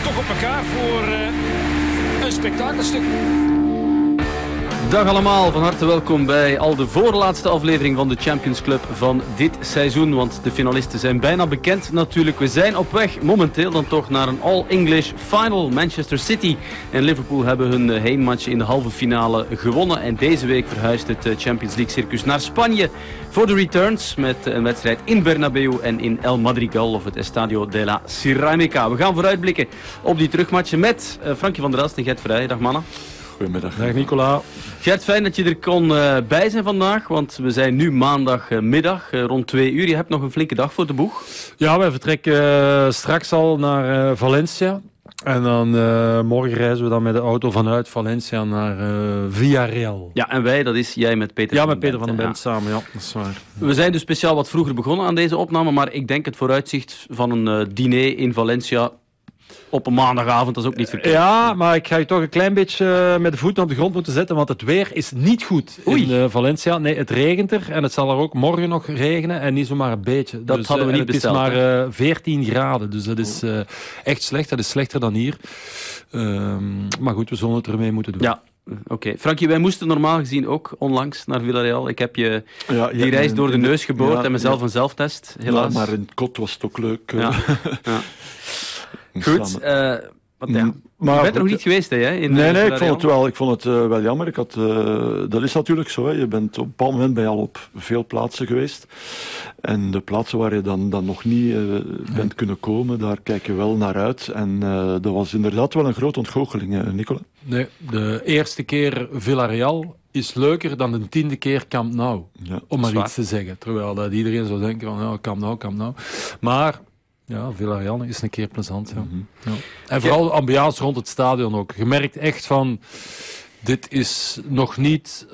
staan toch op elkaar voor een spektakelstuk. Dag allemaal, van harte welkom bij al de voorlaatste aflevering van de Champions Club van dit seizoen. Want de finalisten zijn bijna bekend natuurlijk. We zijn op weg momenteel dan toch naar een all-English final. Manchester City en Liverpool hebben hun heenmatch in de halve finale gewonnen. En deze week verhuist het Champions League circus naar Spanje voor de returns. Met een wedstrijd in Bernabeu en in El Madrigal of het Estadio de la Cerámica. We gaan vooruitblikken op die terugmatchen met Franky van der Elst en Gert Vrij. Dag mannen. Goedemiddag. Dag Nicola. Gert, fijn dat je er kon bij zijn vandaag, want we zijn nu maandagmiddag rond 2 uur. Je hebt nog een flinke dag voor de boeg. Ja, wij vertrekken straks al naar Valencia. En dan morgen reizen we dan met de auto vanuit Valencia naar Villarreal. Ja, en wij, dat is jij met Peter van den Bent. Ja, met Peter van den Bent samen, ja, dat is waar. We zijn dus speciaal wat vroeger begonnen aan deze opname, maar ik denk het vooruitzicht van een diner in Valencia op een maandagavond, dat is ook niet verkeerd. Ja, maar ik ga je toch een klein beetje met de voeten op de grond moeten zetten, want het weer is niet goed in Valencia. Nee, het regent er en het zal er ook morgen nog regenen en niet zomaar een beetje. Dat dus, hadden we niet besteld. Het is maar 14 graden, dus dat is echt slecht. Dat is slechter dan hier. Maar goed, we zullen het ermee moeten doen. Ja. Oké. Franky, wij moesten normaal gezien ook onlangs naar Villarreal. Ik heb je die reis door de neus geboord en mezelf een zelftest, helaas. Ja, maar in het kot was het ook leuk. Ja. Ja. Goed, maar je bent er nog niet geweest, hè? Nee, ik vond het wel jammer. Dat is natuurlijk zo, hè. Je bent op een bepaald moment al op veel plaatsen geweest. En de plaatsen waar je dan nog niet bent kunnen komen, daar kijk je wel naar uit. En dat was inderdaad wel een grote ontgoocheling, Nicola. Nee, de eerste keer Villarreal is leuker dan de 10e keer Camp Nou, om maar iets te zeggen. Terwijl dat iedereen zou denken van, ja, Camp Nou. Maar... ja, Villarreal is een keer plezant. Ja. Mm-hmm. Ja. En vooral de ambiance rond het stadion ook. Je merkt echt van, dit is nog niet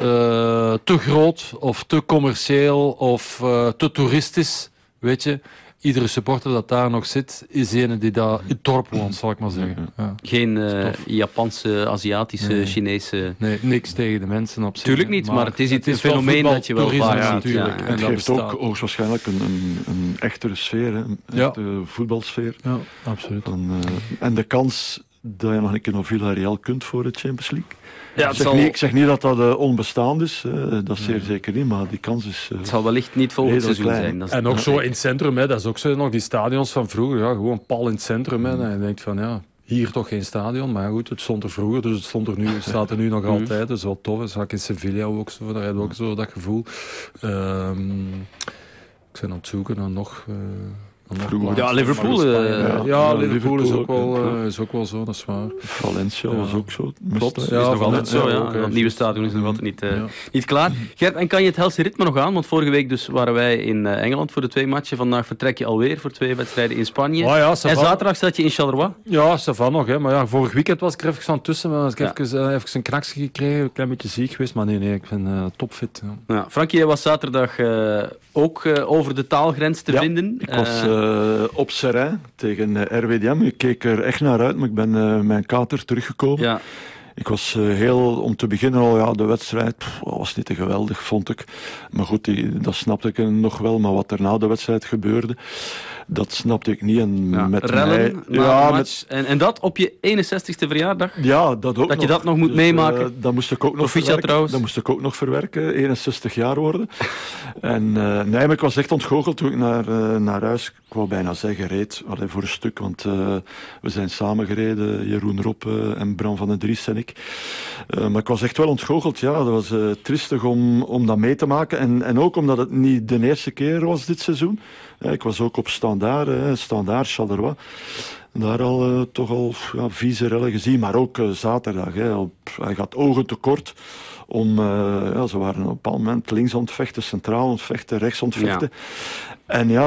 te groot of te commercieel of te toeristisch. Weet je, iedere supporter dat daar nog zit, is ene die daar in het dorp woont, zal ik maar zeggen. Ja. Geen Japanse, Aziatische, Chinese... Nee, niks tegen de mensen op zich. Tuurlijk niet, maar het is iets een fenomeen voetbal, dat je wel vaak ziet. Ja, ja. Het geeft ook waarschijnlijk een echtere sfeer, een echte voetbalsfeer. Ja, absoluut. En de kans dat je nog een keer naar Villarreal kunt voor de Champions League. Ja, ik zeg niet dat dat onbestaand is, dat is zeer zeker niet, maar die kans is... het zal wellicht niet volgend seizoen zijn. Dat is... en ook zo in het centrum, hè, dat is ook zo nog die stadions van vroeger, ja, gewoon pal in het centrum. Hè, en je denkt van, ja, hier toch geen stadion, maar goed, het stond er vroeger, dus het staat er nu nog altijd. Dus wat tof, dat zag ik in Sevilla ook zo, daar heb ik ook zo dat gevoel. Ik ben aan het zoeken naar nog... ja, Liverpool. Liverpool is ook wel zo, dat is waar. Valencia was ook zo. Klopt. Ja, Valencia. Het nieuwe stadion is nog altijd niet klaar. Gert, en kan je het helse ritme nog aan? Want vorige week dus waren wij in Engeland voor de 2 matchen. Vandaag vertrek je alweer voor 2 wedstrijden in Spanje. Oh, ja, en zaterdag zat je in Charleroi. Ja, ça va nog. Hè. Maar ja, vorig weekend was ik er even aan tussen. Maar ik heb even een knaksje gekregen. Een klein beetje ziek geweest. Maar nee, ik ben topfit. Ja. Ja, Franky, jij was zaterdag ook over de taalgrens te vinden. Ik was... op Serrain tegen RWDM. Ik keek er echt naar uit, maar ik ben mijn kater teruggekomen. Ja. Ik was om te beginnen al, de wedstrijd was niet te geweldig, vond ik. Maar goed, dat snapte ik nog wel. Maar wat er na de wedstrijd gebeurde, dat snapte ik niet. En met rellen, match. En dat op je 61ste verjaardag? Ja, dat ook. Dat je dat nog moet meemaken? Dat moest ik ook nog verwerken. Dat moest ik ook nog verwerken, 61 jaar worden. En maar ik was echt ontgoocheld toen ik naar huis, ik wou bijna zeggen, reed. Allee, voor een stuk, want we zijn samen gereden, Jeroen Rob en Bram van den Dries en ik. Maar ik was echt wel ontgoocheld. Ja. Dat was triestig om dat mee te maken. En ook omdat het niet de eerste keer was dit seizoen. Ik was ook op Standaard Charleroi. Daar al toch al vieze rellen gezien. Maar ook zaterdag. Hij gaat ogen tekort. Ze waren op een bepaald moment links ontvechten, centraal ontvechten, rechts ontvechten. Ja. En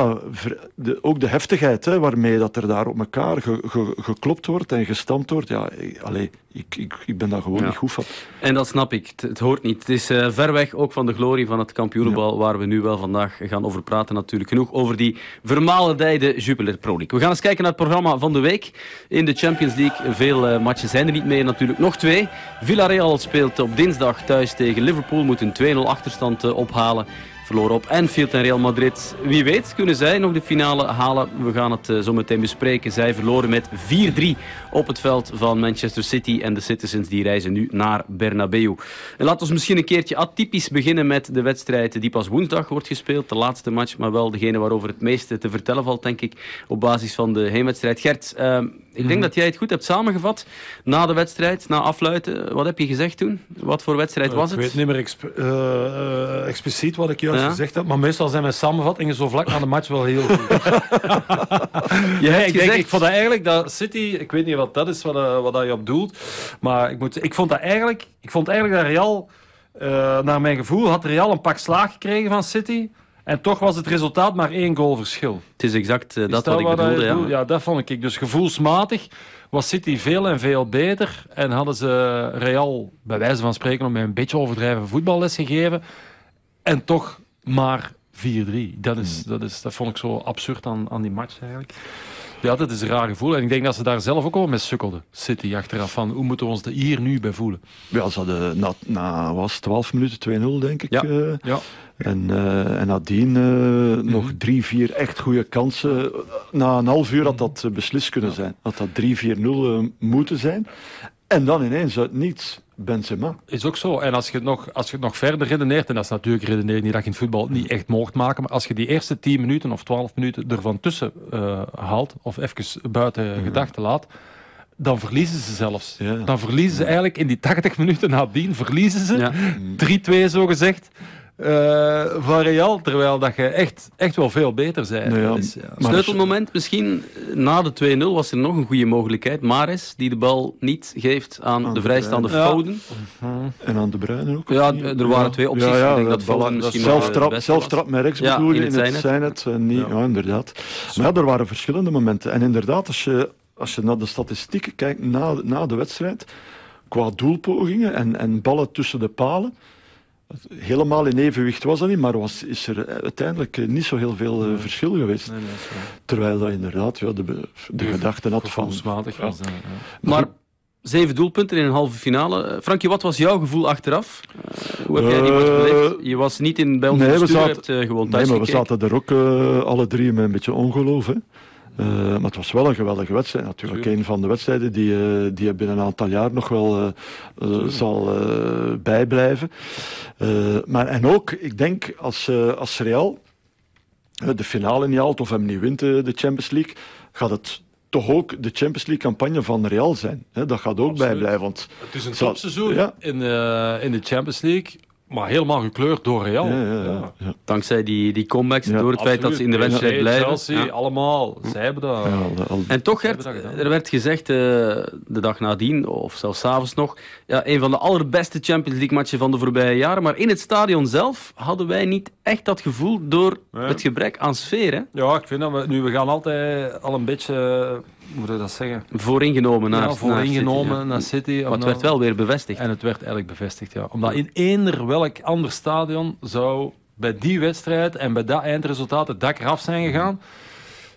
ook de heftigheid waarmee dat er daar op elkaar geklopt wordt en gestampt wordt. Ja, ik ben daar gewoon niet goed van. En dat snap ik. Het hoort niet. Het is ver weg ook van de glorie van het kampioenenbal waar we nu wel vandaag gaan over praten. Natuurlijk genoeg over die vermalendijde Jupiler Pro League. We gaan eens kijken naar het programma van de week in de Champions League. Veel matchen zijn er niet meer natuurlijk. Nog 2. Villarreal speelt op dinsdag thuis tegen Liverpool. Moet een 2-0 achterstand ophalen. verloren op Anfield en Real Madrid. Wie weet kunnen zij nog de finale halen. We gaan het zo meteen bespreken. Zij verloren met 4-3 op het veld van Manchester City. En de Citizens die reizen nu naar Bernabeu. En laat ons misschien een keertje atypisch beginnen met de wedstrijd die pas woensdag wordt gespeeld. De laatste match, maar wel degene waarover het meeste te vertellen valt, denk ik. Op basis van de heenwedstrijd. Gert, ik denk dat jij het goed hebt samengevat na de wedstrijd, na afluiten. Wat heb je gezegd toen? Wat voor wedstrijd was het? Ik weet niet meer expliciet wat ik juist gezegd heb, maar meestal zijn mijn samenvattingen zo vlak na de match wel heel goed. Ik vond dat eigenlijk dat City, ik weet niet wat dat is, wat je op doelt, maar ik vond eigenlijk dat Real, naar mijn gevoel, had Real een pak slaag gekregen van City. En toch was het resultaat maar 1 goal verschil. Het is exact dat wat ik bedoelde. Ja, dat vond ik. Dus gevoelsmatig was City veel en veel beter. En hadden ze Real, bij wijze van spreken, om een beetje overdrijven voetballes gegeven. En toch maar 4-3. Dat vond ik zo absurd aan die match eigenlijk. Ja, dat is een raar gevoel. En ik denk dat ze daar zelf ook al mee sukkelden, City, achteraf. Van, hoe moeten we ons er hier nu bij voelen? Ja, ze hadden na 12 minuten 2-0, denk ik. Ja. En nadien nog 3-4 echt goede kansen. Na een half uur had dat beslist kunnen zijn. Had dat 3-4-0 moeten zijn. En dan ineens uit niets Benzema. Is ook zo. En als je het nog verder redeneert, en dat is natuurlijk redenering die dat je in het voetbal niet echt moogt maken, maar als je die eerste 10 minuten of 12 minuten ervan tussen haalt, of even buiten gedachten laat, dan verliezen ze zelfs. Ja. Dan verliezen ze eigenlijk in die 80 minuten nadien, verliezen ze 3-2 zogezegd. Van Real, terwijl dat je echt wel veel beter bent. Sleutelmoment misschien, na de 2-0 was er nog een goede mogelijkheid. Mares, die de bal niet geeft aan de vrijstaande Foden. En aan De Bruyne ook. Ja, er waren 2 opties. Ik denk dat Foden misschien zelftrap met rechts bedoel je, in het zijnet. Ja, inderdaad. Maar er waren verschillende momenten. En inderdaad, als je naar de statistieken kijkt na de wedstrijd, qua doelpogingen en ballen tussen de palen, helemaal in evenwicht was dat niet, maar is er uiteindelijk niet zo heel veel verschil geweest. Nee, terwijl dat inderdaad de gedachte had van... Gevoelsmatig was dat. Ja. Maar 7 doelpunten in een halve finale. Frankie, wat was jouw gevoel achteraf? Hoe heb jij die match beleefd? Je was niet bij ons in de studio, je hebt gewoon thuis gekeken. We zaten er ook alle drie met een beetje ongeloof, hè. Maar het was wel een geweldige wedstrijd natuurlijk. Tuurlijk. Een van de wedstrijden die binnen een aantal jaar nog wel zal bijblijven. En ook, ik denk, als Real de finale niet haalt of hem niet wint de Champions League, gaat het toch ook de Champions League campagne van Real zijn. Dat gaat ook bijblijven. Want het is een topseizoen in de Champions League. Maar helemaal gekleurd door Real. Ja. Dankzij die comebacks, door het feit dat ze in de wedstrijd blijven. Chelsea, allemaal. Zij hebben dat. En toch, Gert, er werd gezegd de dag nadien, of zelfs 's avonds nog, een van de allerbeste Champions League matchen van de voorbije jaren. Maar in het stadion zelf hadden wij niet echt dat gevoel door het gebrek aan sfeer. Hè? Ja, ik vind dat we gaan altijd al een beetje... Hoe moet je dat zeggen? Vooringenomen naar City. Maar het werd wel weer bevestigd. En het werd eigenlijk bevestigd, ja. Omdat in eender welk ander stadion zou bij die wedstrijd en bij dat eindresultaat het dak eraf zijn gegaan.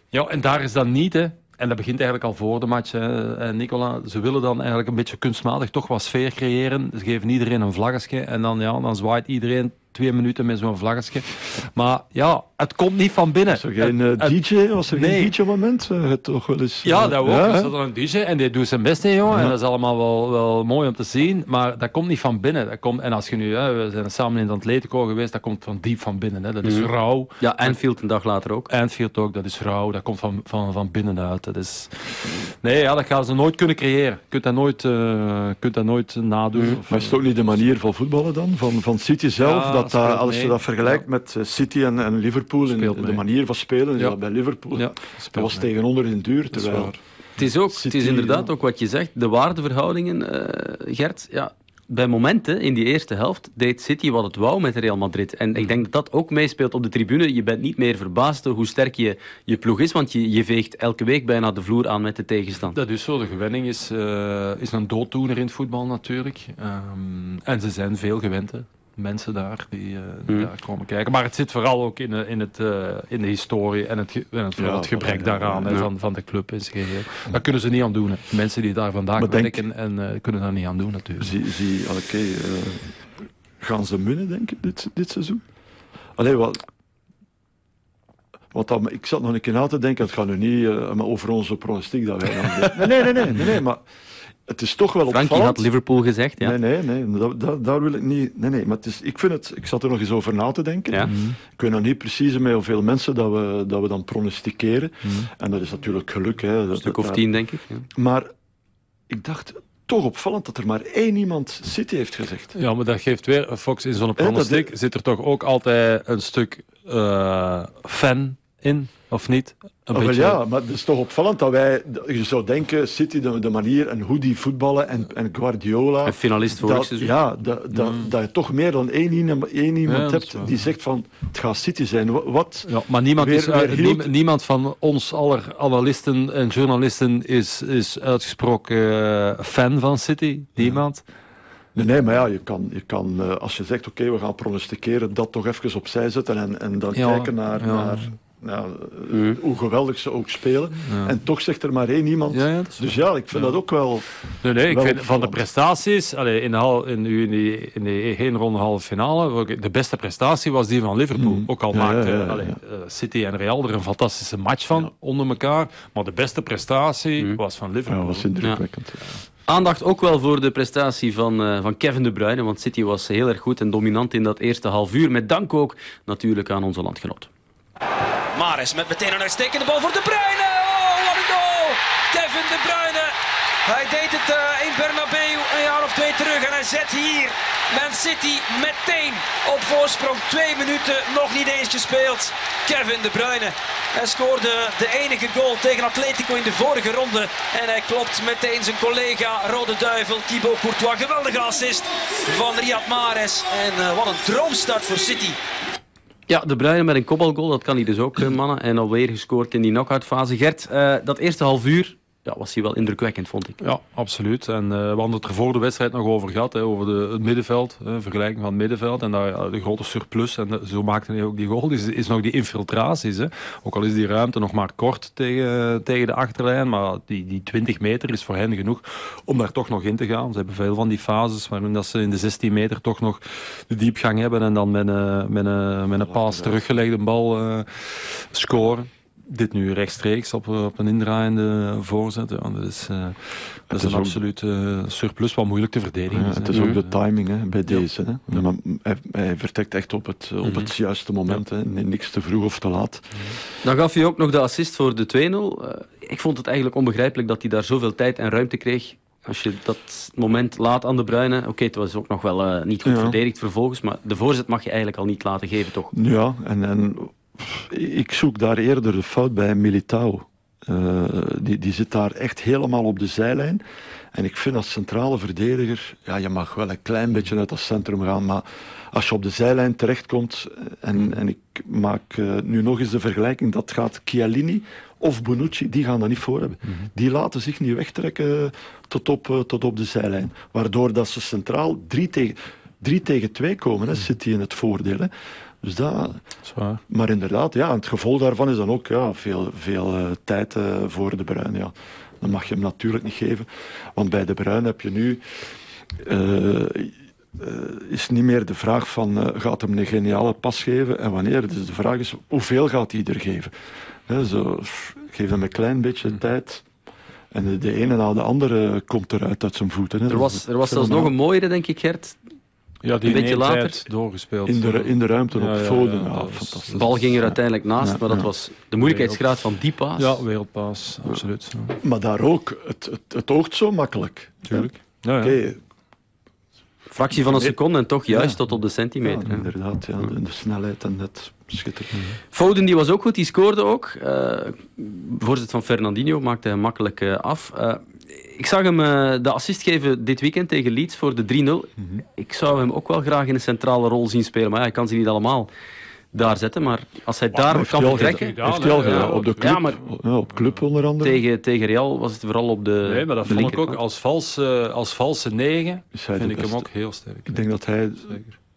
Ja, en daar is dat niet, hè. En dat begint eigenlijk al voor de match, hè. En Nicola, ze willen dan eigenlijk een beetje kunstmatig toch wat sfeer creëren. Ze geven iedereen een vlaggetje en dan zwaait iedereen 2 minuten met zo'n vlaggetje. Maar ja, het komt niet van binnen. Was er geen DJ-moment? Toch wel eens, dat ook. Er zat een DJ en die doet zijn best in, jongen. Ja. En dat is allemaal wel mooi om te zien. Maar dat komt niet van binnen. Dat komt, en als je nu... we zijn samen in het Atletico geweest. Dat komt van diep van binnen. Hè. Dat is rauw. Ja, Anfield een dag later ook. Anfield ook, dat is rauw. Dat komt van binnenuit. Dat is... Nee, dat gaan ze nooit kunnen creëren. Je kunt dat nooit nadoen. Maar is het ook niet de manier van voetballen dan? Van City zelf? Ja, dat als je dat vergelijkt met City en Liverpool en de manier van spelen is dat bij Liverpool. Ja, dat was tegenonder in duur. Het is inderdaad ook wat je zegt. De waardeverhoudingen, Gert... Ja. Bij momenten in die eerste helft deed City wat het wou met Real Madrid. En ik denk dat ook meespeelt op de tribune. Je bent niet meer verbaasd door hoe sterk je ploeg is, want je veegt elke week bijna de vloer aan met de tegenstand. Dat is zo. De gewenning is een dooddoener in het voetbal natuurlijk. En ze zijn veel gewend, hè. Mensen daar die daar komen kijken. Maar het zit vooral ook in de historie en het gebrek daaraan van de club in zijn geheel. Daar kunnen ze niet aan doen. Hè. Mensen die daar vandaag werken en kunnen daar niet aan doen natuurlijk. Gaan ze munnen, denk ik, dit seizoen? Allee, ik zat nog een keer na te denken, het gaat nu niet over onze pronostiek dat wij dan doen. Nee, maar het is toch wel opvallend. Franky had Liverpool gezegd, ja. Nee, daar wil ik niet... Nee, maar het is, ik zat er nog eens over na te denken. Ja. Mm-hmm. Ik weet nog niet precies met hoeveel mensen dat we dan pronosticeren. Mm-hmm. En dat is natuurlijk geluk. Hè, een stuk of 10, denk ik. Ja. Maar ik dacht... Toch opvallend dat er maar 1 iemand City heeft gezegd. Ja, maar dat geeft weer, Fox, in zo'n pronostiek zit er toch ook altijd een stuk fan in, of niet? Beetje... Ja, maar het is toch opvallend dat wij, je zou denken, City, de manier en hoe die voetballen en Guardiola... En finalist vorig seizoen. Ja, dat je toch meer dan één iemand hebt die zegt van, het gaat City zijn. Wat? Ja, maar niemand van ons aller analisten en journalisten is uitgesproken fan van City. Niemand. Ja. Nee, maar ja, je kan als je zegt, oké, we gaan pronosticeren, dat toch even opzij zetten en dan kijken naar hoe geweldig ze ook spelen. Ja. En toch zegt er maar 1 iemand. Ja, dus ja, ik vind dat ook wel... Nee, ik vind van de prestaties, in die 1 ronde halve finale, de beste prestatie was die van Liverpool. Ook al maakte City en Real er een fantastische match van, onder elkaar. Maar de beste prestatie was van Liverpool. Ja, dat was indrukwekkend. Ja. Aandacht ook wel voor de prestatie van Kevin De Bruyne, want City was heel erg goed en dominant in dat eerste half uur. Met dank ook natuurlijk aan onze landgenoot. Mares met meteen een uitstekende bal voor De Bruyne. Oh, wat een goal! Kevin De Bruyne. Hij deed het in Bernabeu een jaar of 2 terug. En hij zet hier Man City meteen op voorsprong. 2 minuten, nog niet eens gespeeld. Kevin De Bruyne. Hij scoorde de enige goal tegen Atletico in de vorige ronde. En hij klopt meteen zijn collega Rode Duivel Thibaut Courtois. Geweldige assist van Riyad Mares. En wat een droomstart voor City. Ja, De Bruyne met een kopbalgoal, dat kan hij dus ook, mannen. En alweer gescoord in die knock-outfase. Gert, dat eerste half uur was hij wel indrukwekkend, vond ik. Ja, absoluut. En we hadden het er voor de wedstrijd nog over gehad, over het middenveld, vergelijking van het middenveld. En de grote surplus, en zo maakte hij ook die goal, is nog die infiltraties. Hè. Ook al is die ruimte nog maar kort tegen de achterlijn, maar die 20 meter is voor hen genoeg om daar toch nog in te gaan. Ze hebben veel van die fases waarin dat ze in de 16 meter toch nog de diepgang hebben en dan met een paas teruggelegde bal scoren. Dit nu rechtstreeks op een indraaiende voorzet. Ja, dat is een absolute surplus, wat moeilijk te verdedigen is. Het is ook de timing bij deze. Hè. Hij vertrekt echt op het juiste moment. Hè. Niks te vroeg of te laat. Dan gaf hij ook nog de assist voor de 2-0. Ik vond het eigenlijk onbegrijpelijk dat hij daar zoveel tijd en ruimte kreeg. Als je dat moment laat aan De Bruyne... Oké, het was ook nog wel niet goed verdedigd vervolgens. Maar de voorzet mag je eigenlijk al niet laten geven, toch? Ja, en ik zoek daar eerder de fout bij Militao. Die zit daar echt helemaal op de zijlijn. En ik vind als centrale verdediger... Ja, je mag wel een klein beetje uit dat centrum gaan. Maar als je op de zijlijn terechtkomt... En ik maak nu nog eens de vergelijking. Dat gaat Chiellini of Bonucci. Die gaan daar niet voor hebben. Mm-hmm. Die laten zich niet wegtrekken tot op de zijlijn. Waardoor dat ze centraal 3 tegen 2 komen. Hè, zit hij in het voordeel. Hè. Dus dat is waar. Maar inderdaad, het gevolg daarvan is dan ook veel tijd voor De Bruyne. Ja. Dan mag je hem natuurlijk niet geven. Want bij De Bruyne heb je nu... is niet meer de vraag van... gaat hem een geniale pas geven en wanneer? Dus de vraag is, hoeveel gaat hij er geven? Geef hem een klein beetje tijd... En de ene na de andere komt eruit uit zijn voeten. Hè. Er was zelfs nog een mooiere, denk ik, Gert... Ja, die een beetje later doorgespeeld. In de ruimte op Foden. Ja, fantastisch. De bal ging er uiteindelijk naast, maar dat was de moeilijkheidsgraad van die paas. Ja, wereldpaas, absoluut. Ja. Maar daar ook, het oogt zo makkelijk. Tuurlijk. Ja. Okay. Fractie van een seconde en toch juist tot op de centimeter. Ja, inderdaad, de snelheid en het schitterend. Foden die was ook goed, die scoorde ook. Voorzet van Fernandinho maakte hem makkelijk af. Ik zag hem de assist geven dit weekend tegen Leeds voor de 3-0. Mm-hmm. Ik zou hem ook wel graag in een centrale rol zien spelen. Maar hij kan ze niet allemaal daar zetten. Maar als hij daar kan vertrekken... Heeft hij al gedaan. Op de club, op club onder andere. Tegen Real was het vooral op de... Nee, maar dat vond ik ook als valse 9. Vind ik hem ook heel sterk. Ik denk dat hij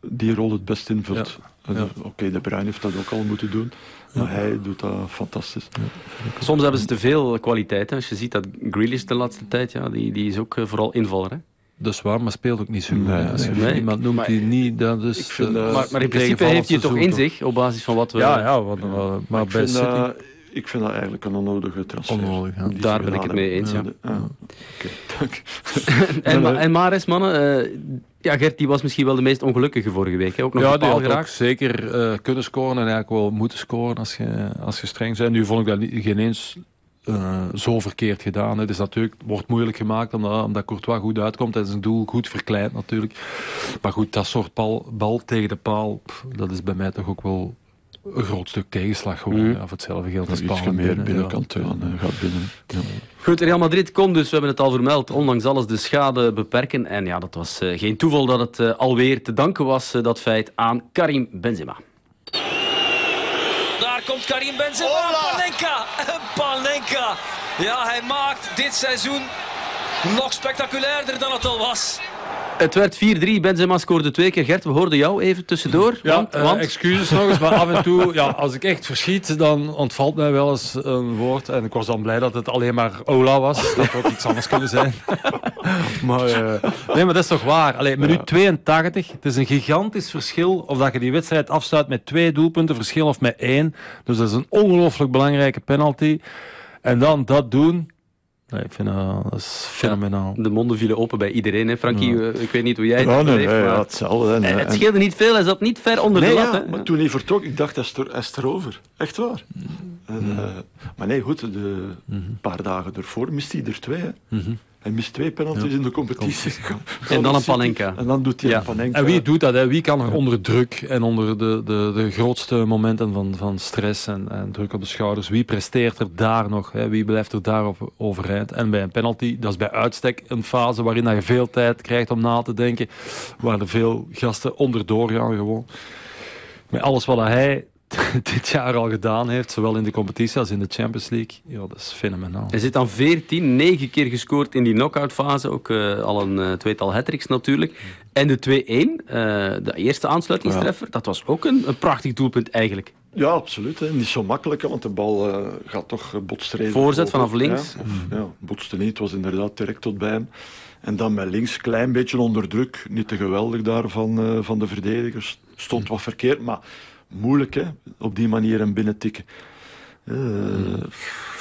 die rol het best invult. Ja. Ja. Oké, De Bruyne heeft dat ook al moeten doen. Maar hij doet dat fantastisch. Ja. Soms hebben ze te veel kwaliteit. Hè. Als je ziet dat Grealish de laatste tijd, die is ook vooral invaller. Hè. Dat is waar, maar speelt ook niet zo goed. Nee. Iemand noemt die niet... Dat is, vind, maar in principe heeft hij het toch in zich, op basis van wat we... Maar bij City... ik vind dat eigenlijk een onnodige transfer. Onnodig, ja. Daar ben ik het mee eens, ja. Oké, dank. En Mares, mannen... ja, Gert, die was misschien wel de meest ongelukkige vorige week. Hè? Ook nog die had ook zeker kunnen scoren en eigenlijk wel moeten scoren als je streng bent. Nu vond ik dat geen eens zo verkeerd gedaan. Het is natuurlijk, wordt moeilijk gemaakt omdat Courtois goed uitkomt. Dat is een doel goed verkleind natuurlijk. Maar goed, dat soort bal tegen de paal, dat is bij mij toch ook wel een groot stuk tegenslag gewoon. Ja, of hetzelfde geldt als Spanje meer binnenkant gaat binnen. Ja. Goed, Real Madrid komt dus, we hebben het al vermeld, ondanks alles de schade beperken. En ja, dat was geen toeval dat het alweer te danken was, dat feit, aan Karim Benzema. Daar komt Karim Benzema, Panenka. Ja, hij maakt dit seizoen nog spectaculairder dan het al was. Het werd 4-3, Benzema scoorde 2 keer. Gert, we hoorden jou even tussendoor. Want... excuses nog eens, maar af en toe, als ik echt verschiet, dan ontvalt mij wel eens een woord. En ik was dan blij dat het alleen maar Ola was. Dat had iets anders kunnen zijn. Maar, maar dat is toch waar. Allee, minuut 82, het is een gigantisch verschil of dat je die wedstrijd afsluit met 2 doelpunten verschil of met 1. Dus dat is een ongelooflijk belangrijke penalty. En dan dat doen... Nee, ik vind dat is fenomenaal. Ja, de monden vielen open bij iedereen, hè, Frankie. Ja. Ik weet niet hoe jij het beleeft, maar hetzelfde. Nee. Het scheelde niet veel, hij zat niet ver onder de lat. Ja, maar toen hij vertrok, ik dacht, hij is erover. Echt waar. En, maar nee, goed, een paar dagen ervoor mist hij er 2. Hè. Hij mist 2 penalties in de competitie. En dan een Panenka. En dan doet hij een Panenka. En wie doet dat? Hè? Wie kan er onder druk en onder de grootste momenten van stress en druk op de schouders, wie presteert er daar nog? Hè? Wie blijft er daar overeind? En bij een penalty, dat is bij uitstek een fase waarin je veel tijd krijgt om na te denken, waar er veel gasten onderdoor gaan gewoon. Met alles wat hij... dit jaar al gedaan heeft, zowel in de competitie als in de Champions League. Ja, dat is fenomenaal. Hij zit aan 14, 9 keer gescoord in die knock-outfase. Ook al een tweetal hat-tricks natuurlijk. En de 2-1, de eerste aansluitingstreffer, dat was ook een prachtig doelpunt eigenlijk. Ja, absoluut. Hè. Niet zo makkelijk, hè, want de bal gaat toch botstreden. Voorzet over, vanaf links. Ja, botste niet, het was inderdaad direct tot bij hem. En dan met links, klein beetje onder druk. Niet te geweldig daarvan van de verdedigers. Stond wat verkeerd, maar... moeilijk, hè? Op die manier hem binnentikken.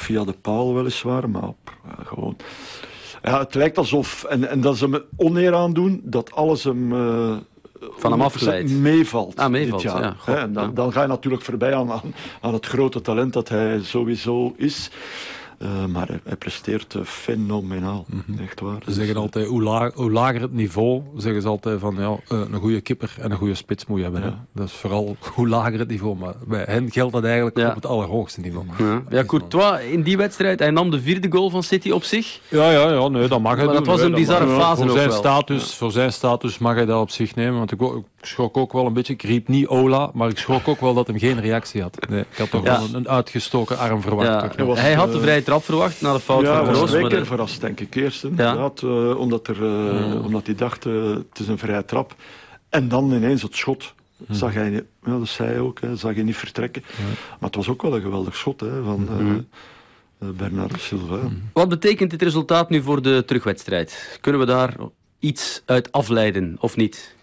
Via de paal weliswaar, maar gewoon... Ja, het lijkt alsof... En dat ze hem oneer aandoen, dat alles hem... van hem afgeleid. Meevalt. Meevalt, dit jaar. Ja. God, dan ga je natuurlijk voorbij aan het grote talent dat hij sowieso is. Maar hij presteert fenomenaal, echt waar. Ze zeggen altijd, hoe lager het niveau, zeggen ze altijd van een goede kipper en een goede spits moet je hebben. Ja. Dat is vooral hoe lager het niveau, maar bij hen geldt dat eigenlijk op het allerhoogste niveau. Ja, Courtois in die wedstrijd, hij nam de 4e goal van City op zich. Ja, nee, dat mag hij doen. Maar dat was een bizarre fase voor zijn status. Ja. Voor zijn status mag hij dat op zich nemen, want ik schrok ook wel een beetje. Ik riep niet Ola, maar ik schrok ook wel dat hij geen reactie had. Nee, ik had toch wel een uitgestoken arm verwacht. Ja. Hij had de vrije trap verwacht na de fout van Kroos. Ja, was 2 keer verrast, denk ik. Eerst inderdaad, omdat hij dacht, het is een vrije trap. En dan ineens het schot. Zag hij niet, dat zei hij ook, hè, zag hij niet vertrekken. Maar het was ook wel een geweldig schot van Bernardo Silva. Wat betekent dit resultaat nu voor de terugwedstrijd? Kunnen we daar iets uit afleiden, of niet?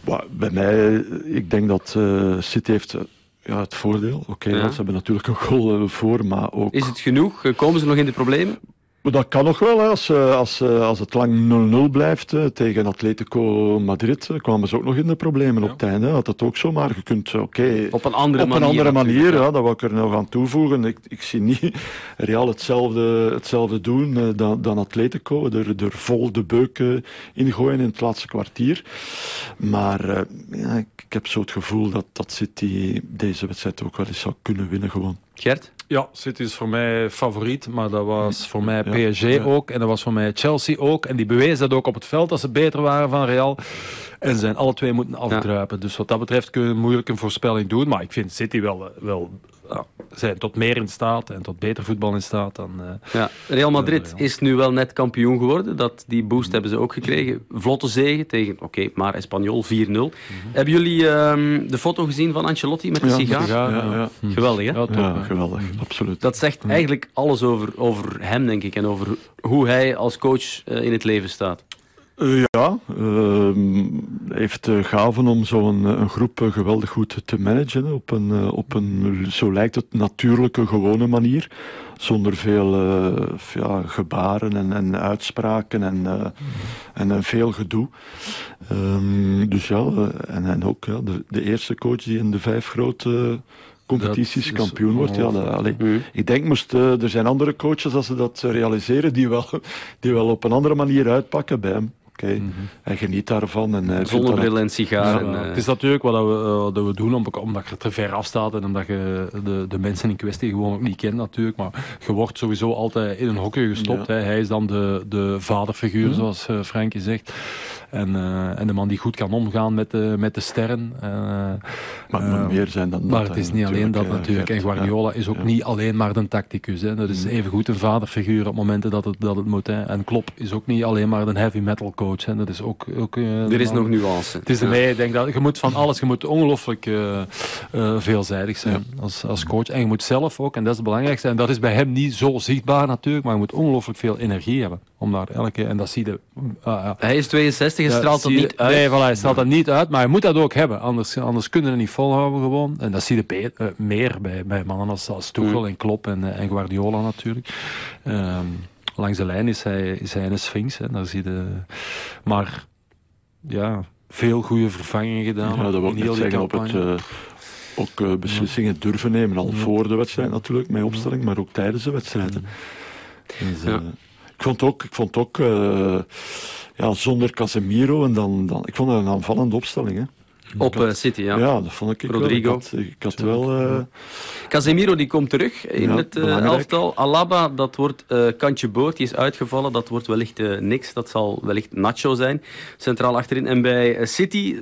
Bah, bij mij, ik denk dat City heeft... Ja, het voordeel. Ze hebben natuurlijk een goal voor, maar ook... Is het genoeg? Komen ze nog in de problemen? Dat kan nog wel. Hè. Als het lang 0-0 blijft tegen Atletico Madrid, kwamen ze ook nog in de problemen op het einde. Had dat ook zo, maar je kunt... op een andere manier. Dat wil ik er nog aan toevoegen. Ik zie niet Real hetzelfde doen dan Atletico. Er vol de beuk ingooien in het laatste kwartier. Maar ik heb zo het gevoel dat City deze wedstrijd ook wel eens zou kunnen winnen gewoon. Gert? Ja, City is voor mij favoriet, maar dat was voor mij PSG ook en dat was voor mij Chelsea ook. En die bewezen dat ook op het veld, dat ze beter waren van Real. En ze zijn alle 2 moeten afdruipen. Dus wat dat betreft kun je moeilijk een voorspelling doen. Maar ik vind City wel zijn tot meer in staat en tot beter voetbal in staat dan... Real Madrid is nu wel net kampioen geworden. Die boost hebben ze ook gekregen. Vlotte zege tegen, maar Espanyol 4-0. Hebben jullie de foto gezien van Ancelotti met de sigaar? Ja. Geweldig, hè? Ja, geweldig. Absoluut. Dat zegt eigenlijk alles over hem, denk ik. En over hoe hij als coach in het leven staat. Heeft gaven om zo'n groep geweldig goed te managen op een, zo lijkt het, natuurlijke, gewone manier. Zonder veel gebaren en uitspraken en veel gedoe. De eerste coach die in de 5 grote competities kampioen wordt. Ik denk, er zijn andere coaches, als ze dat realiseren, die wel op een andere manier uitpakken bij hem. Okay. Mm-hmm. Hij geniet daarvan. Zonder bril en sigaar. Ja. Het is natuurlijk wat we doen, omdat je te ver afstaat en omdat je de mensen in kwestie gewoon ook niet kent natuurlijk. Maar je wordt sowieso altijd in een hokje gestopt. Ja. Hij is dan de vaderfiguur, mm-hmm, zoals Franky zegt. En de man die goed kan omgaan met de sterren. Maar het moet meer zijn dan dat. Maar het is niet alleen dat natuurlijk. En Guardiola is ook niet alleen maar de tacticus. Hè. Dat is evengoed een vaderfiguur op momenten dat het moet. Hè. En Klopp is ook niet alleen maar de heavy metal coach. Hè. Dat is ook er is nog nuance. Het is ik denk dat je moet van alles. Je moet ongelooflijk veelzijdig zijn als coach. En je moet zelf ook, en dat is het belangrijkste. En dat is bij hem niet zo zichtbaar natuurlijk. Maar je moet ongelooflijk veel energie hebben. Om daar en dat zie je. Hij is 62. Je straalt dat niet uit. Nee, voilà, hij straalt dat niet uit, maar je moet dat ook hebben. Anders kunnen we het niet volhouden gewoon. En dat zie je meer bij mannen als Tuchel en Klopp en Guardiola natuurlijk. Langs de lijn is hij een sphinx. Hè. Daar zie je... Maar ja, veel goede vervangingen gedaan. Ja, dat wil ik niet zeggen op het... ook beslissingen durven nemen. Al voor de wedstrijd natuurlijk, met opstelling, maar ook tijdens de wedstrijden. Dus, ik vond ook... zonder Casemiro en dan... Ik vond dat een aanvallende opstelling, hè. Op City, ja. Ja, dat vond ik Rodrigo. Ik had wel... Casemiro die komt terug in het elftal. Alaba, dat wordt kantje boord. Die is uitgevallen. Dat wordt wellicht niks. Dat zal wellicht Nacho zijn. Centraal achterin. En bij City...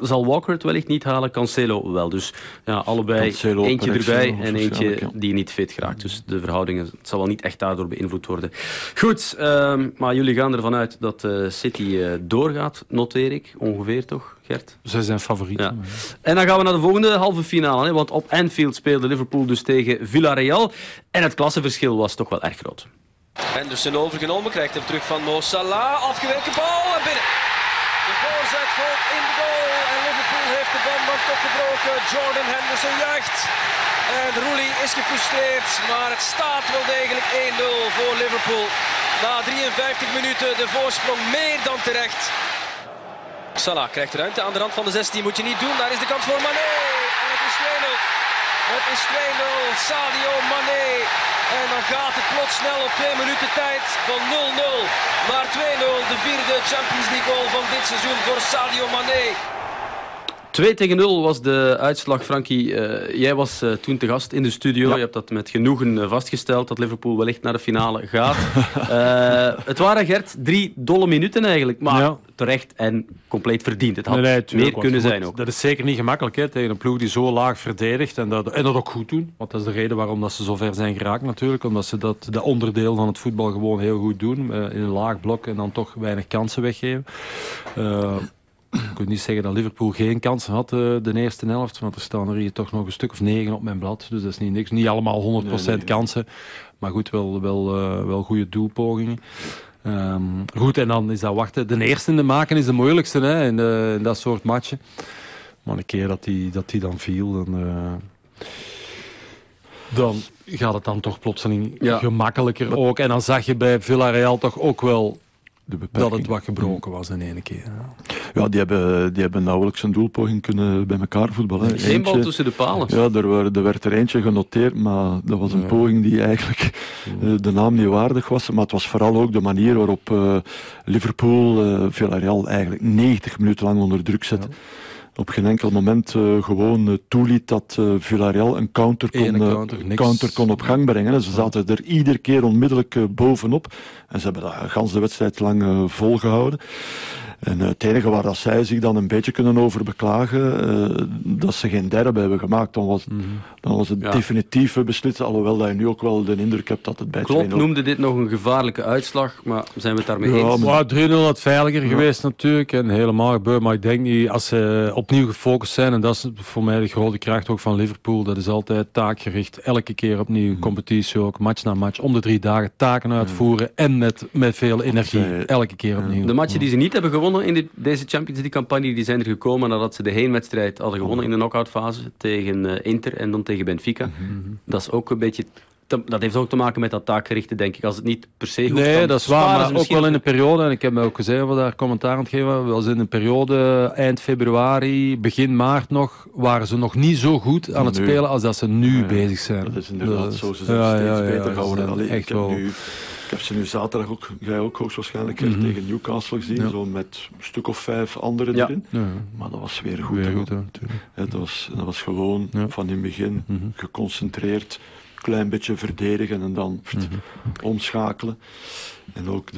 zal Walker het wellicht niet halen, Cancelo wel. Dus ja, allebei Cancelo, eentje erbij en eentje die niet fit geraakt. Dus de verhoudingen, het zal wel niet echt daardoor beïnvloed worden. Goed, maar jullie gaan ervan uit dat City doorgaat, noteer ik. Ongeveer toch, Gert? Zij zijn favorieten. Ja. En dan gaan we naar de volgende halve finale. Hè, want op Anfield speelde Liverpool dus tegen Villarreal. En het klassenverschil was toch wel erg groot. Henderson overgenomen, krijgt hem terug van Mo Salah. Afgewerkte bal en binnen. De voorzet valt in de goal en Liverpool heeft de band nog opgebroken. Jordan Henderson juicht en Rooney is gefrustreerd, maar het staat wel degelijk 1-0 voor Liverpool. Na 53 minuten de voorsprong meer dan terecht. Salah krijgt ruimte aan de rand van de 16, moet je niet doen, daar is de kans voor Mané. En het is 2-0. Het is 2-0, Sadio Mané. En dan gaat het plots snel op 2 minuten tijd van 0-0 naar 2-0. De 4e Champions League goal van dit seizoen voor Sadio Mané. 2-0 was de uitslag, Franky. Jij was toen te gast in de studio. Ja. Je hebt dat met genoegen vastgesteld, dat Liverpool wellicht naar de finale gaat. Het waren, Gert, 3 dolle minuten eigenlijk. Maar terecht en compleet verdiend. Het had meer kunnen zijn ook. Dat is zeker niet gemakkelijk hè, tegen een ploeg die zo laag verdedigt. En dat ook goed doen. Want dat is de reden waarom dat ze zo ver zijn geraakt natuurlijk. Omdat ze dat onderdeel van het voetbal gewoon heel goed doen. In een laag blok en dan toch weinig kansen weggeven. Ik kan niet zeggen dat Liverpool geen kansen had de eerste helft, want er staan er hier toch nog een stuk of 9 op mijn blad. Dus dat is niet niks. Niet allemaal 100% kansen, maar goed, wel goede doelpogingen. Goed, en dan is dat wachten. De eerste in de maken is de moeilijkste hè, in dat soort matchen. Maar een keer dat die dan viel, dan gaat het dan toch plotseling gemakkelijker ook. En dan zag je bij Villarreal toch ook wel... dat het wat gebroken was in één keer. Ja, die hebben nauwelijks een doelpoging kunnen bij elkaar voetballen. Eentje, 1 bal tussen de palen. Ja, er werd er eentje genoteerd, maar dat was een poging die eigenlijk de naam niet waardig was. Maar het was vooral ook de manier waarop Liverpool Villarreal eigenlijk 90 minuten lang onder druk zette. Ja. Op geen enkel moment gewoon toeliet dat Villarreal een counter kon op gang brengen. En ze zaten er iedere keer onmiddellijk bovenop. En ze hebben dat gans de wedstrijd lang volgehouden. En het enige waar dat zij zich dan een beetje kunnen over beklagen, dat ze geen derby hebben gemaakt. Dan was het definitief beslissen, alhoewel dat je nu ook wel de indruk hebt dat het bij 2-0... Klopp noemde dit nog een gevaarlijke uitslag, maar zijn we het daarmee eens? Maar 3-0 had veiliger geweest natuurlijk en helemaal gebeurd. Maar ik denk niet, als ze opnieuw gefocust zijn, en dat is voor mij de grote kracht ook van Liverpool, dat is altijd taakgericht, elke keer opnieuw, competitie ook, match na match, om de 3 dagen taken uitvoeren en met veel energie, elke keer opnieuw. De matchen die ze niet hebben gewonnen in deze Champions League campagne, die zijn er gekomen nadat ze de heenwedstrijd hadden gewonnen in de knock-outfase tegen Inter en dan tegen Benfica. Dat is ook een beetje... Dat heeft ook te maken met dat taakgerichte, denk ik. Als het niet per se hoeft... Nee, dat is waar, maar ook misschien... wel in een periode, en ik heb me ook gezegd, we daar commentaar aan het geven, was in een periode, eind februari, begin maart nog, waren ze nog niet zo goed aan het spelen als dat ze nu bezig zijn. Dat is inderdaad zo. Ze zijn steeds beter geworden. Ik heb ze nu zaterdag ook, jij ook hoogstwaarschijnlijk, tegen Newcastle gezien, zo met een stuk of 5 anderen erin. Ja. Maar dat was weer goed. Dat was gewoon van in het begin geconcentreerd. Klein beetje verdedigen en dan omschakelen. En ook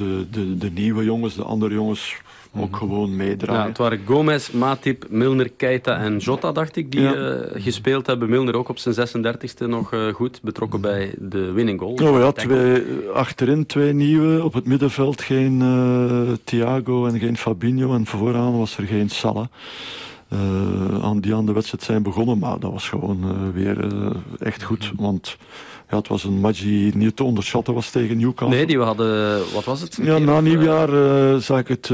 de nieuwe jongens, de andere jongens, ook gewoon meedraaien. Ja, het waren Gomez, Matip, Milner, Keita en Jota, dacht ik, die gespeeld hebben. Milner ook op zijn 36e nog goed betrokken bij de winning goal. Oh, ja, achterin 2 nieuwe. Op het middenveld geen Thiago en geen Fabinho. En vooraan was er geen Salah. Die aan de wedstrijd zijn begonnen, maar dat was gewoon weer echt goed, want het was een match die niet te onderschatten was tegen Newcastle. Nee, die we hadden, wat was het? Ja, na nieuwjaar zag ik het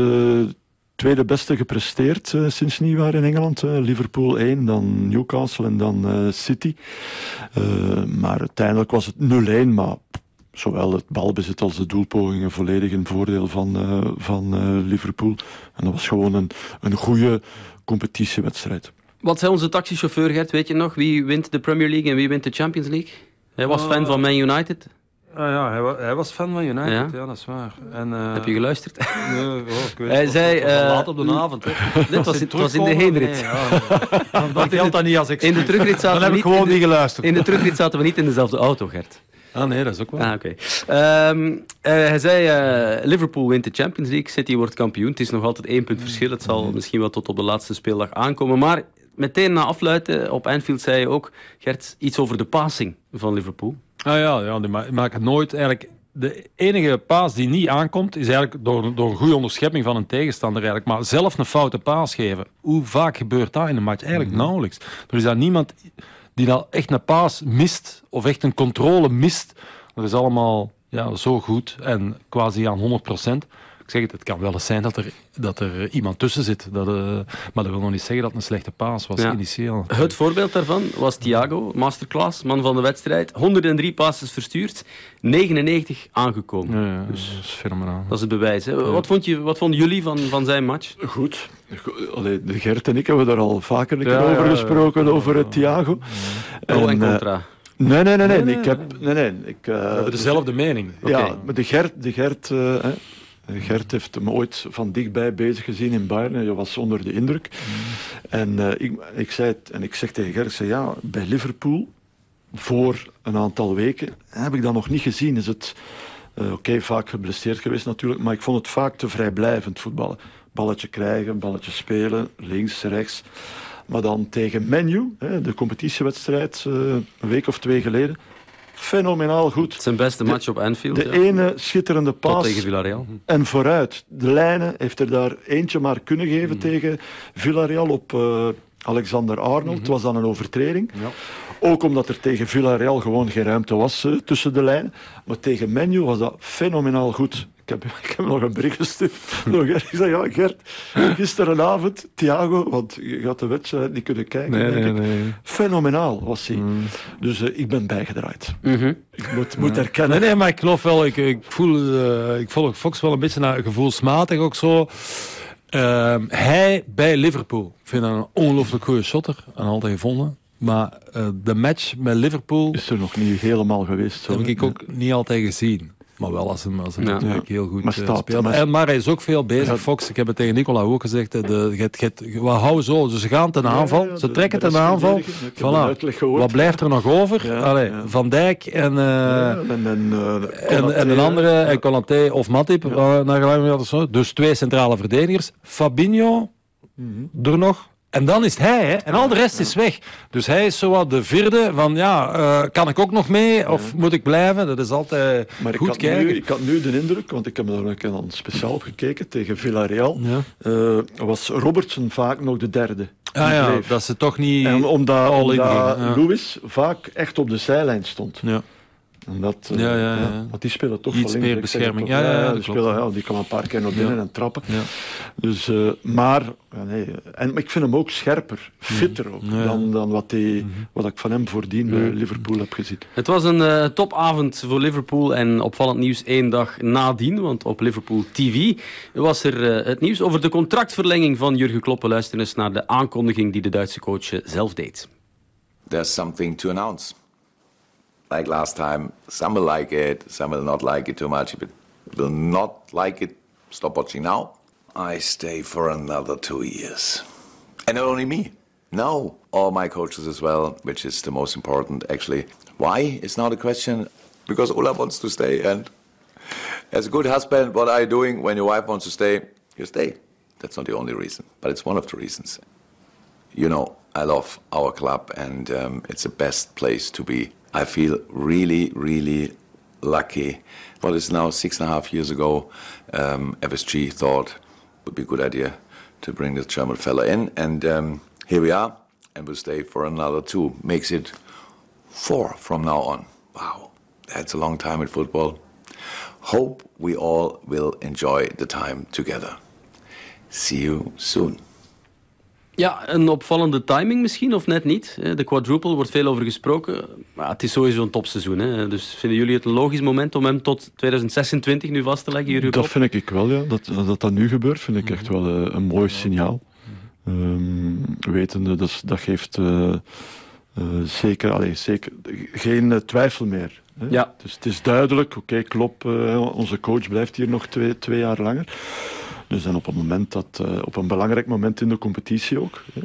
tweede beste gepresteerd sinds nieuwjaar in Engeland. Liverpool 1, dan Newcastle en dan City. Maar uiteindelijk was het 0-1, maar... Zowel het balbezit als de doelpogingen volledig in voordeel van Liverpool. En dat was gewoon een goede competitiewedstrijd. Wat zei onze taxichauffeur, Gert? Weet je nog, wie wint de Premier League en wie wint de Champions League? Hij was fan van Man United. Hij was fan van United, ja dat is waar. En, heb je geluisterd? Nee, hij zei... Het was laat op de avond. Dit was in de heenrit. Dat geldt dan niet als ik... Dan heb ik gewoon niet geluisterd. In de terugrit zaten we niet in dezelfde auto, Gert. Ah nee, dat is ook wel. Hij zei, Liverpool wint de Champions League, City wordt kampioen. Het is nog altijd 1 punt verschil. Het zal misschien wel tot op de laatste speeldag aankomen. Maar meteen na afluiten op Anfield zei je ook, Gert, iets over de passing van Liverpool. Die maakt het nooit eigenlijk... De enige paas die niet aankomt, is eigenlijk door een goede onderschepping van een tegenstander. Eigenlijk. Maar zelf een foute paas geven. Hoe vaak gebeurt dat in een match? Eigenlijk nauwelijks. Er is daar niemand... die nou echt een paas mist, of echt een controle mist. Dat is allemaal zo goed en quasi aan 100%. Ik zeg het kan wel eens zijn dat er iemand tussen zit. Maar dat wil nog niet zeggen dat het een slechte paas was, initieel. Het voorbeeld daarvan was Thiago, masterclass, man van de wedstrijd. 103 passes verstuurd, 99 aangekomen. Ja, dus, dat is fenomenaal. Dat is het bewijs. Hè? Ja. Wat vonden jullie van zijn match? Goed. Allee, Gert en ik hebben daar al vaker een keer over gesproken, over Thiago. Pro en contra. Nee. We hebben dezelfde mening. Ja, maar Gert heeft hem ooit van dichtbij bezig gezien in Bayern. Hij was onder de indruk. En ik zei het, en ik zeg tegen Gert, bij Liverpool, voor een aantal weken, heb ik dat nog niet gezien. Is het vaak geblesseerd geweest natuurlijk, maar ik vond het vaak te vrijblijvend voetballen. Balletje krijgen, balletje spelen, links, rechts. Maar dan tegen Man U, de competitiewedstrijd, een week of 2 geleden, fenomenaal goed. Zijn beste match op Anfield. De ene schitterende paas tegen Villarreal. En vooruit. De lijnen heeft er daar eentje maar kunnen geven tegen Villarreal op Alexander-Arnold. Het was dan een overtreding. Ja. Ook omdat er tegen Villarreal gewoon geen ruimte was tussen de lijnen. Maar tegen Man U was dat fenomenaal goed. Ik heb nog een bericht gestuurd. Ik zei, Gert, gisterenavond, Thiago, want je had de wedstrijd niet kunnen kijken. Nee. Fenomenaal was hij. Dus ik ben bijgedraaid. Ik moet herkennen. Nee, maar ik geloof wel, ik volg Fox wel een beetje naar gevoelsmatig ook zo. Hij bij Liverpool. Ik vind dat een ongelooflijk goede shotter. En altijd gevonden. Maar de match met Liverpool... Is er nog niet helemaal geweest. Heb ik ook niet altijd gezien. Maar wel als hem ja, natuurlijk heel goed maar speelt. Maar hij is ook veel bezig, ja. Fox. Ik heb het tegen Nicola ook gezegd. Hou zo. Dus ze gaan ten aanval. Ja, ze trekken ten aanval. Voilà. Wat blijft er nog over? Ja, allee, ja. Van Dijk en een andere. Ja. En Konaté of Matip. Ja. Naar gelang, dus 2 centrale verdedigers. Fabinho er nog. En dan is het hij, hè? En al de rest is weg. Dus hij is zowat de vierde van, kan ik ook nog mee? Of moet ik blijven? Dat is altijd maar goed kijken. Ik had nu de indruk, want ik heb er een speciaal op gekeken, tegen Villarreal, was Robertson vaak nog de derde. Ah ja, dat ze toch niet... En omdat Lewis vaak echt op de zijlijn stond. Ja. En dat, want die spelen toch iets meer bescherming. Die kan een paar keer naar binnen en trappen. Ja. Dus, en ik vind hem ook scherper, fitter ook, dan wat ik van hem voordien bij Liverpool heb gezien. Het was een topavond voor Liverpool en opvallend nieuws 1 dag nadien, want op Liverpool TV was er het nieuws over de contractverlenging van Jurgen Klopp. Luister eens naar de aankondiging die de Duitse coach zelf deed. There's something to announce. Like last time, some will like it, some will not like it too much. If it will not like it, stop watching now. I stay for another 2 years. And not only me. No, all my coaches as well, which is the most important, actually. Why is now the question? Because Olaf wants to stay. And as a good husband, what are you doing when your wife wants to stay? You stay. That's not the only reason, but it's one of the reasons. You know, I love our club, and it's the best place to be. I feel really, really lucky. Well, it's now 6.5 years ago, FSG thought it would be a good idea to bring this German fella in. And here we are, and we'll stay for another 2. Makes it 4 from now on. Wow, that's a long time in football. Hope we all will enjoy the time together. See you soon. Ja, een opvallende timing misschien, of net niet. De quadruple wordt veel over gesproken. Maar het is sowieso een topseizoen. Hè? Dus vinden jullie het een logisch moment om hem tot 2026 nu vast te leggen? Jurgen? Dat vind ik wel, ja. Dat nu gebeurt, vind ik echt wel een mooi signaal. Wetende, dus dat geeft zeker geen twijfel meer. Hè? Ja. Dus het is duidelijk, oké, Klopp, onze coach blijft hier nog 2 jaar langer. Dus en op een belangrijk moment in de competitie ook. Hè.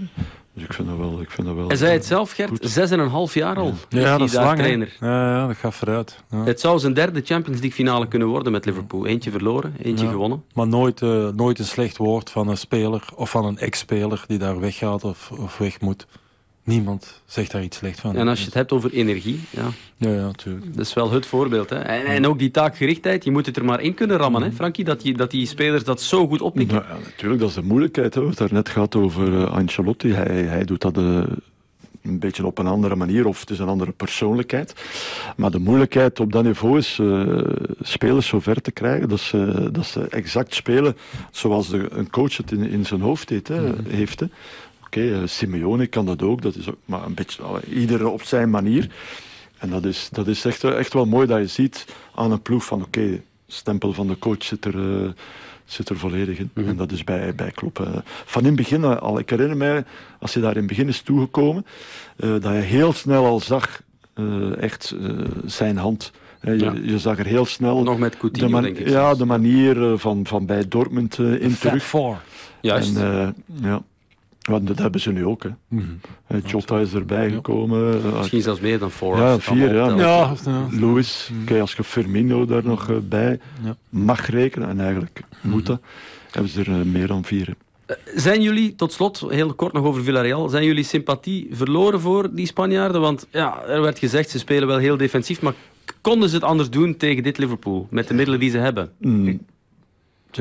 Dus ik vind dat wel. En zei het zelf, Gert, 6,5 jaar al. Ja, dat is lang, trainer. Ja, dat gaat vooruit. Ja. Het zou zijn 3e Champions League finale kunnen worden met Liverpool. 1 verloren, 1 gewonnen. Maar nooit een slecht woord van een speler of van een ex-speler die daar weggaat of weg moet. Niemand zegt daar iets slecht van. En als je het hebt over energie, ja, tuurlijk. Dat is wel het voorbeeld. Hè. En ook die taakgerichtheid, je moet het er maar in kunnen rammen, hè, Franky, dat die spelers dat zo goed oppikken. Nou, ja, natuurlijk, dat is de moeilijkheid. Hè. Het daarnet gaat over Ancelotti. Hij doet dat een beetje op een andere manier, of het is een andere persoonlijkheid. Maar de moeilijkheid op dat niveau is spelers zover te krijgen dat ze exact spelen zoals een coach het in zijn hoofd heeft. Hè. Simeone kan dat ook, maar een beetje ieder op zijn manier. En dat is echt wel mooi dat je ziet aan een ploeg van stempel van de coach zit er volledig in. En dat is bij Klopp. Van in het begin al, ik herinner mij, als je daar in het begin is toegekomen, dat je heel snel al zag zijn hand. Je zag er heel snel... Nog met Coutinho, denk ik. Ja, de manier van bij Dortmund in terug. Juist. Want dat hebben ze nu ook. Hè. Jota is erbij gekomen. Misschien zelfs meer dan 4. Ja, 4. Lewis, als je Firmino daar nog bij mag rekenen, en eigenlijk moet dat, hebben ze er meer dan 4. Zijn jullie, tot slot, heel kort nog over Villarreal, zijn jullie sympathie verloren voor die Spanjaarden? Want er werd gezegd, ze spelen wel heel defensief, maar konden ze het anders doen tegen dit Liverpool, met de middelen die ze hebben?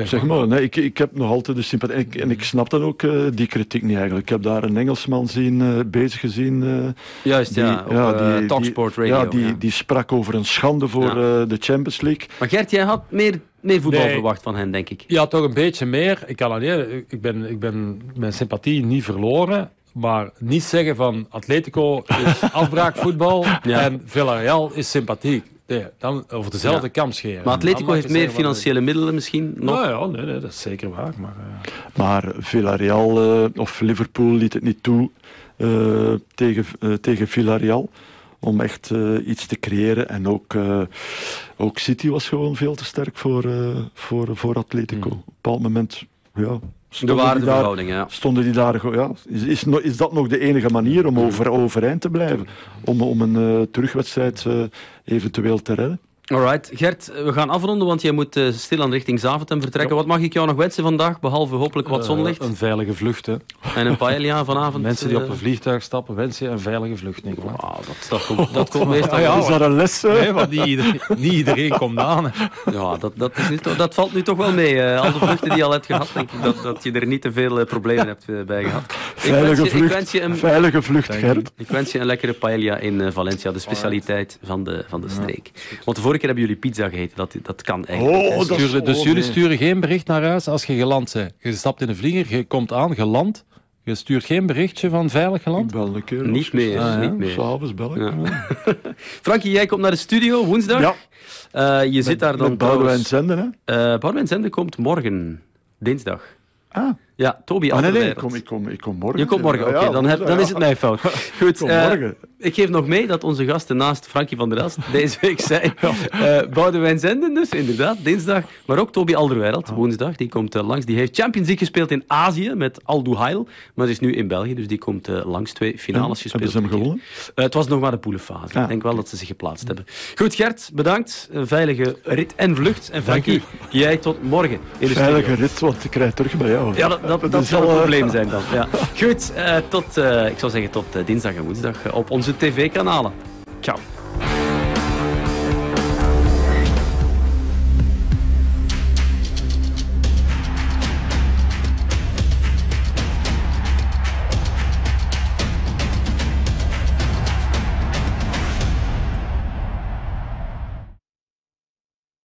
Zeg maar, nee, ik heb nog altijd de sympathie. En ik snap dan ook die kritiek niet eigenlijk. Ik heb daar een Engelsman bezig gezien. Op Talksport Radio. Die sprak over een schande voor de Champions League. Maar Gert, jij had meer voetbal verwacht van hen, denk ik. Ja, toch een beetje meer. Ik ben mijn sympathie niet verloren. Maar niet zeggen van Atletico is afbraakvoetbal en Villarreal is sympathiek. Nee, dan over dezelfde kamp scheren. Maar Atletico heeft meer financiële middelen misschien nog. Nee, dat is zeker waar. Maar Villarreal of Liverpool liet het niet toe tegen Villarreal. om echt iets te creëren. En ook City was gewoon veel te sterk voor Atletico. Op een bepaald moment... Ja, de waardeverhouding, ja. Stonden die daar... Ja, is dat nog de enige manier om overeind te blijven? Om een terugwedstrijd eventueel te redden? Alright. Gert, we gaan afronden, want jij moet stilaan richting Zaventem vertrekken. Ja. Wat mag ik jou nog wensen vandaag, behalve hopelijk wat zonlicht? Een veilige vlucht, hè. En een paella vanavond. Mensen die op een vliegtuig stappen, wensen je een veilige vlucht, denk ik. Wow, dat komt meestal... Ja, is dat een les? Nee, want niet iedereen komt aan. Ja, dat valt nu toch wel mee. Al de vluchten die je al hebt gehad, denk ik dat je er niet te veel problemen hebt bij gehad. Veilige vlucht, Gert. Ik wens je een lekkere paella in Valencia, de specialiteit van de streek. Want voor vorige keer hebben jullie pizza gegeten, dat kan eigenlijk. Oh, dus jullie sturen geen bericht naar huis als je geland bent. Je stapt in een vlieger, je komt aan, je landt. Je stuurt geen berichtje van veilig geland? Ik bel een keer. Niet meer. S'avonds bel ik. Ja. Franky, jij komt naar de studio woensdag. Ja. Je zit daar dan... Met Boudewijn Zenden, hè? Boudewijn Zenden komt morgen, dinsdag. Ah. Ja, Toby Alderweireld. Ik kom morgen. Je komt morgen, oké. Okay, dan is het mijn fout. Goed, ik geef nog mee dat onze gasten naast Franky van der Elst deze week zijn. Boudewijn Zenden dus, inderdaad, dinsdag. Maar ook Toby Alderweireld, woensdag. Die komt langs. Die heeft Champions League gespeeld in Azië met Al Duhail. Maar ze is nu in België, dus die komt langs. 2 finales gespeeld. Hebben ze hem gewonnen? Het was nog maar de poelenfase. Ja. Ik denk wel dat ze zich geplaatst hebben. Goed, Gert, bedankt. Veilige rit en vlucht. En Franky, jij tot morgen. In de veilige rit, want ik krijg terug bij jou. Ja, dat zal een probleem zijn dan. Ja. Goed, ik zou zeggen tot dinsdag en woensdag op onze tv-kanalen. Ciao.